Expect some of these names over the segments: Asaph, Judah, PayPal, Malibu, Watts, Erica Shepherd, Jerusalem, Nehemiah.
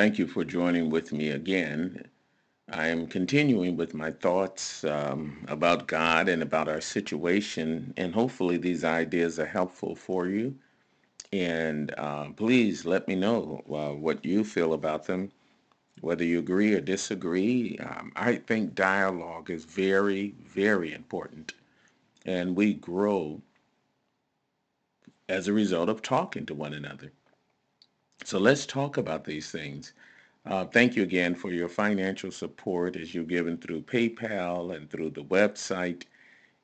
Thank you for joining with me again. I am continuing with my thoughts about God and about our situation, and hopefully these ideas are helpful for you. And please let me know what you feel about them, whether you agree or disagree. I think dialogue is very, very important, and we grow as a result of talking to one another. So let's talk about these things. Thank you again for your financial support as you've given through PayPal and through the website,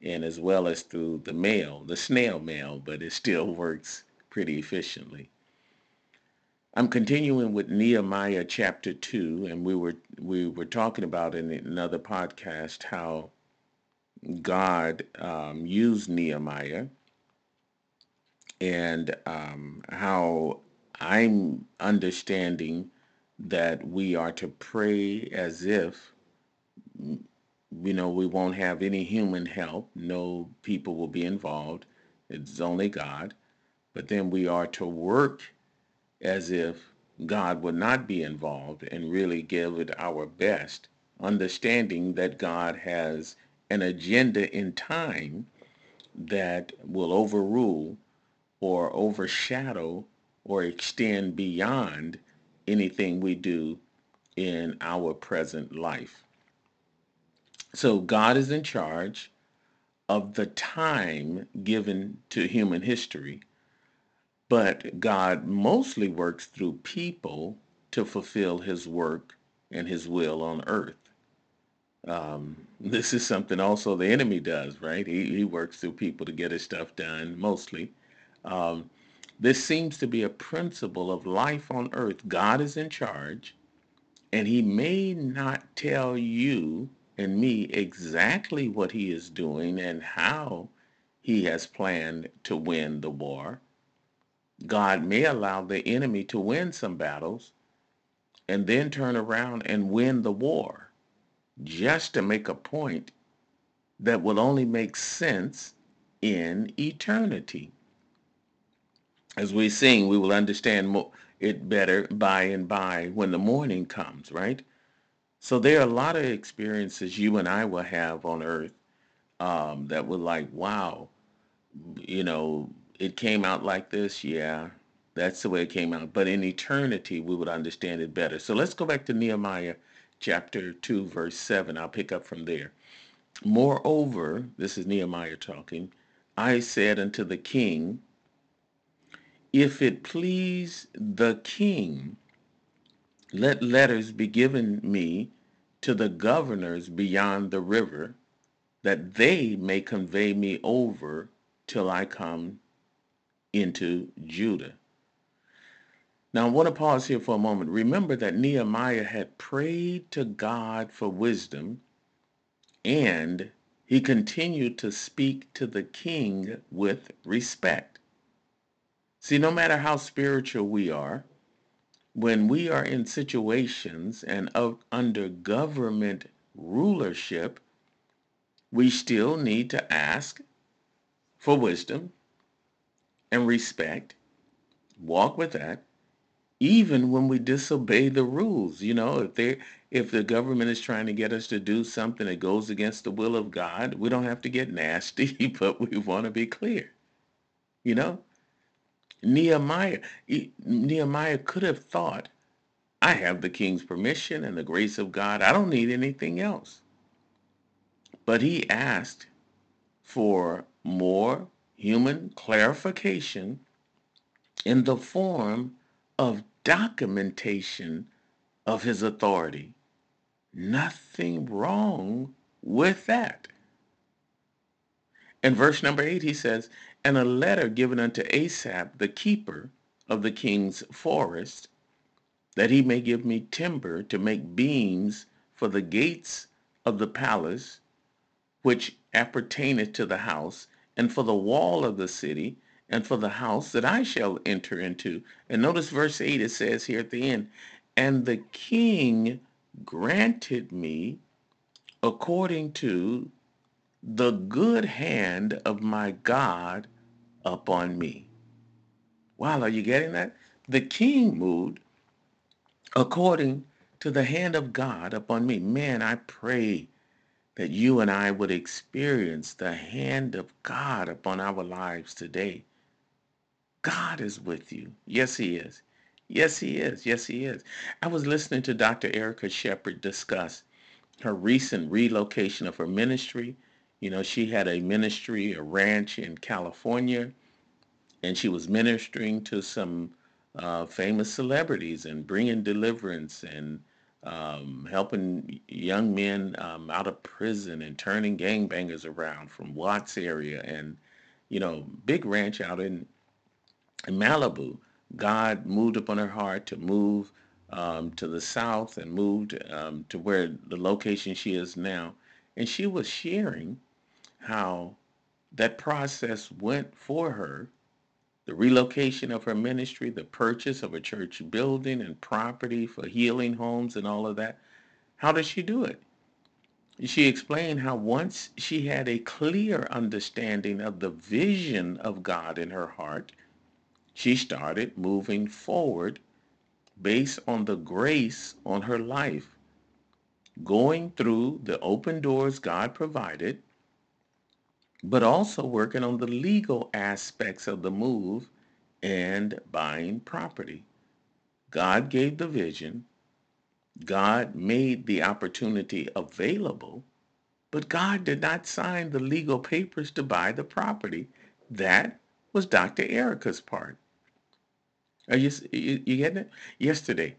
and as well as through the mail, the snail mail, but it still works pretty efficiently. I'm continuing with Nehemiah chapter 2, and we were talking about in another podcast how God used Nehemiah and how I'm understanding that we are to pray as if, we won't have any human help. No people will be involved. It's only God. But then we are to work as if God would not be involved and really give it our best, understanding that God has an agenda in time that will overrule or overshadow or extend beyond anything we do in our present life. So God is in charge of the time given to human history, but God mostly works through people to fulfill his work and his will on earth. This is something also the enemy does, right? He works through people to get his stuff done, mostly. This seems to be a principle of life on earth. God is in charge, and he may not tell you and me exactly what he is doing and how he has planned to win the war. God may allow the enemy to win some battles and then turn around and win the war just to make a point that will only make sense in eternity. As we sing, we will understand it better by and by when the morning comes, right? So there are a lot of experiences you and I will have on earth that were like, wow, it came out like this. Yeah, that's the way it came out. But in eternity, we would understand it better. So let's go back to Nehemiah chapter 2, verse 7. I'll pick up from there. Moreover, this is Nehemiah talking, I said unto the king, if it please the king, let letters be given me to the governors beyond the river, that they may convey me over till I come into Judah. Now, I want to pause here for a moment. Remember that Nehemiah had prayed to God for wisdom, and he continued to speak to the king with respect. See, no matter how spiritual we are, when we are in situations and under government rulership, we still need to ask for wisdom and respect, walk with that, even when we disobey the rules. If the government is trying to get us to do something that goes against the will of God, we don't have to get nasty, but we want to be clear, Nehemiah could have thought, I have the king's permission and the grace of God. I don't need anything else. But he asked for more human clarification in the form of documentation of his authority. Nothing wrong with that. In verse number 8, he says, and a letter given unto Asaph, the keeper of the king's forest, that he may give me timber to make beams for the gates of the palace, which appertaineth to the house, and for the wall of the city, and for the house that I shall enter into. And notice verse 8, it says here at the end, and the king granted me according to the good hand of my God upon me. Wow, are you getting that? The king moved according to the hand of God upon me. Man, I pray that you and I would experience the hand of God upon our lives today. God is with you. Yes, he is. Yes, he is. Yes, he is. I was listening to Dr. Erica Shepherd discuss her recent relocation of her ministry. You know, she had a ministry, a ranch in California, and she was ministering to some famous celebrities and bringing deliverance and helping young men out of prison and turning gangbangers around from Watts area, and, you know, big ranch out in Malibu. God moved upon her heart to move to the south and moved to where the location she is now. And she was sharing how that process went for her, the relocation of her ministry, the purchase of a church building and property for healing homes and all of that. How did she do it? She explained how once she had a clear understanding of the vision of God in her heart, she started moving forward based on the grace on her life, going through the open doors God provided, but also working on the legal aspects of the move and buying property. God gave the vision. God made the opportunity available, but God did not sign the legal papers to buy the property. That was Dr. Erica's part. Are you getting it? Yesterday,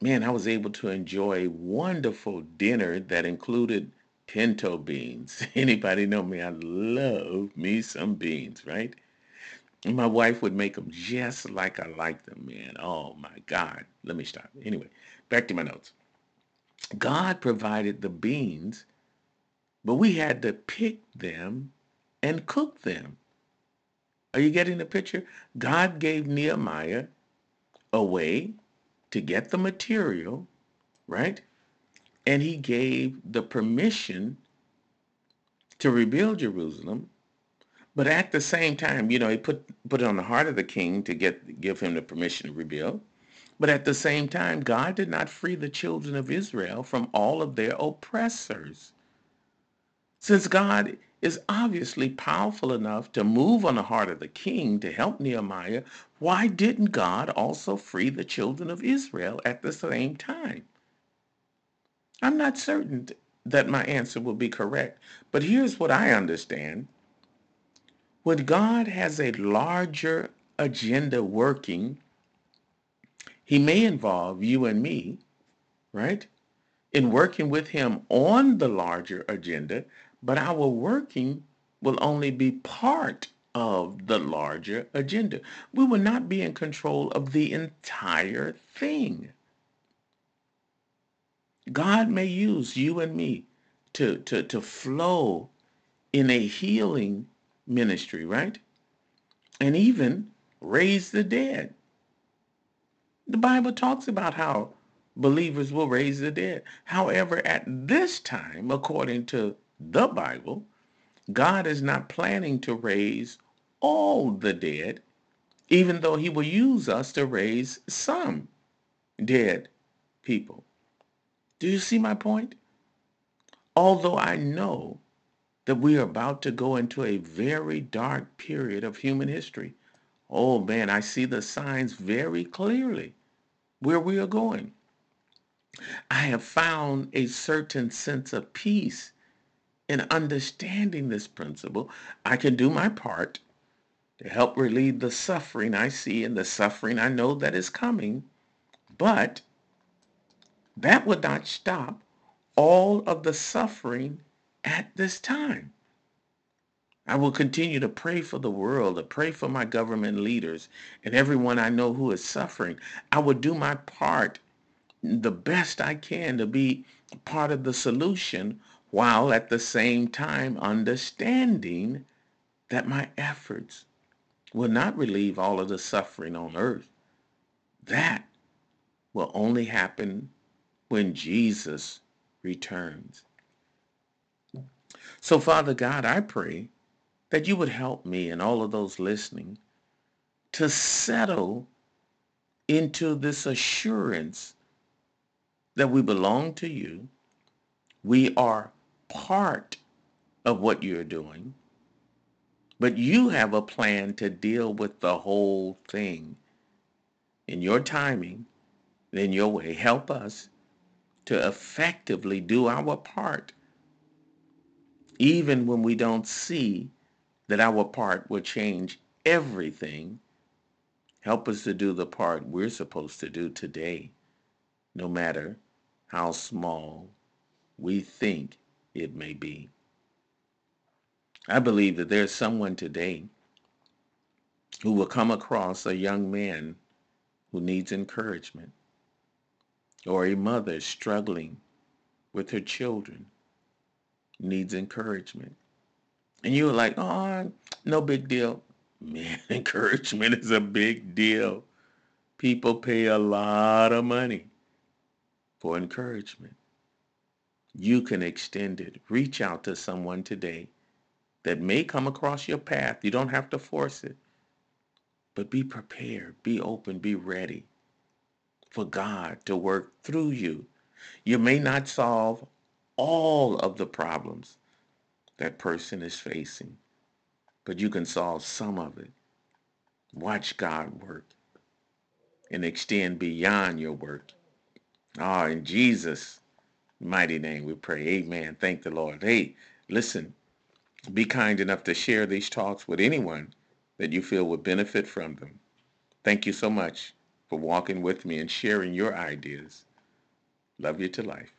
man, I was able to enjoy a wonderful dinner that included pinto beans. Anybody know me? I love me some beans, right? And my wife would make them just like I like them, man. Oh, my God. Let me stop. Anyway, back to my notes. God provided the beans, but we had to pick them and cook them. Are you getting the picture? God gave Nehemiah a way to get the material, right? And he gave the permission to rebuild Jerusalem. But at the same time, you know, he put it on the heart of the king to give him the permission to rebuild. But at the same time, God did not free the children of Israel from all of their oppressors. Since God is obviously powerful enough to move on the heart of the king to help Nehemiah, why didn't God also free the children of Israel at the same time? I'm not certain that my answer will be correct, but here's what I understand. When God has a larger agenda working, he may involve you and me, right, in working with him on the larger agenda, but our working will only be part of the larger agenda. We will not be in control of the entire thing. God may use you and me to flow in a healing ministry, right? And even raise the dead. The Bible talks about how believers will raise the dead. However, at this time, according to the Bible, God is not planning to raise all the dead, even though he will use us to raise some dead people. Do you see my point? Although I know that we are about to go into a very dark period of human history. Oh man, I see the signs very clearly where we are going. I have found a certain sense of peace in understanding this principle. I can do my part to help relieve the suffering I see and the suffering I know that is coming, but that would not stop all of the suffering at this time. I will continue to pray for the world, to pray for my government leaders and everyone I know who is suffering. I will do my part the best I can to be part of the solution, while at the same time understanding that my efforts will not relieve all of the suffering on earth. That will only happen when Jesus returns. So, Father God, I pray that you would help me and all of those listening to settle into this assurance that we belong to you. We are part of what you're doing, but you have a plan to deal with the whole thing in your timing, in your way. Help us to effectively do our part, even when we don't see that our part will change everything. Help us to do the part we're supposed to do today, no matter how small we think it may be. I believe that there's someone today who will come across a young man who needs encouragement, or a mother struggling with her children needs encouragement. And you're like, oh, no big deal. Man, encouragement is a big deal. People pay a lot of money for encouragement. You can extend it. Reach out to someone today that may come across your path. You don't have to force it. But be prepared, be open, be ready for God to work through you. You may not solve all of the problems that person is facing, but you can solve some of it. Watch God work and extend beyond your work. Ah, in Jesus' mighty name we pray. Amen. Thank the Lord. Hey, listen, be kind enough to share these talks with anyone that you feel would benefit from them. Thank you so much for walking with me and sharing your ideas. Love you to life.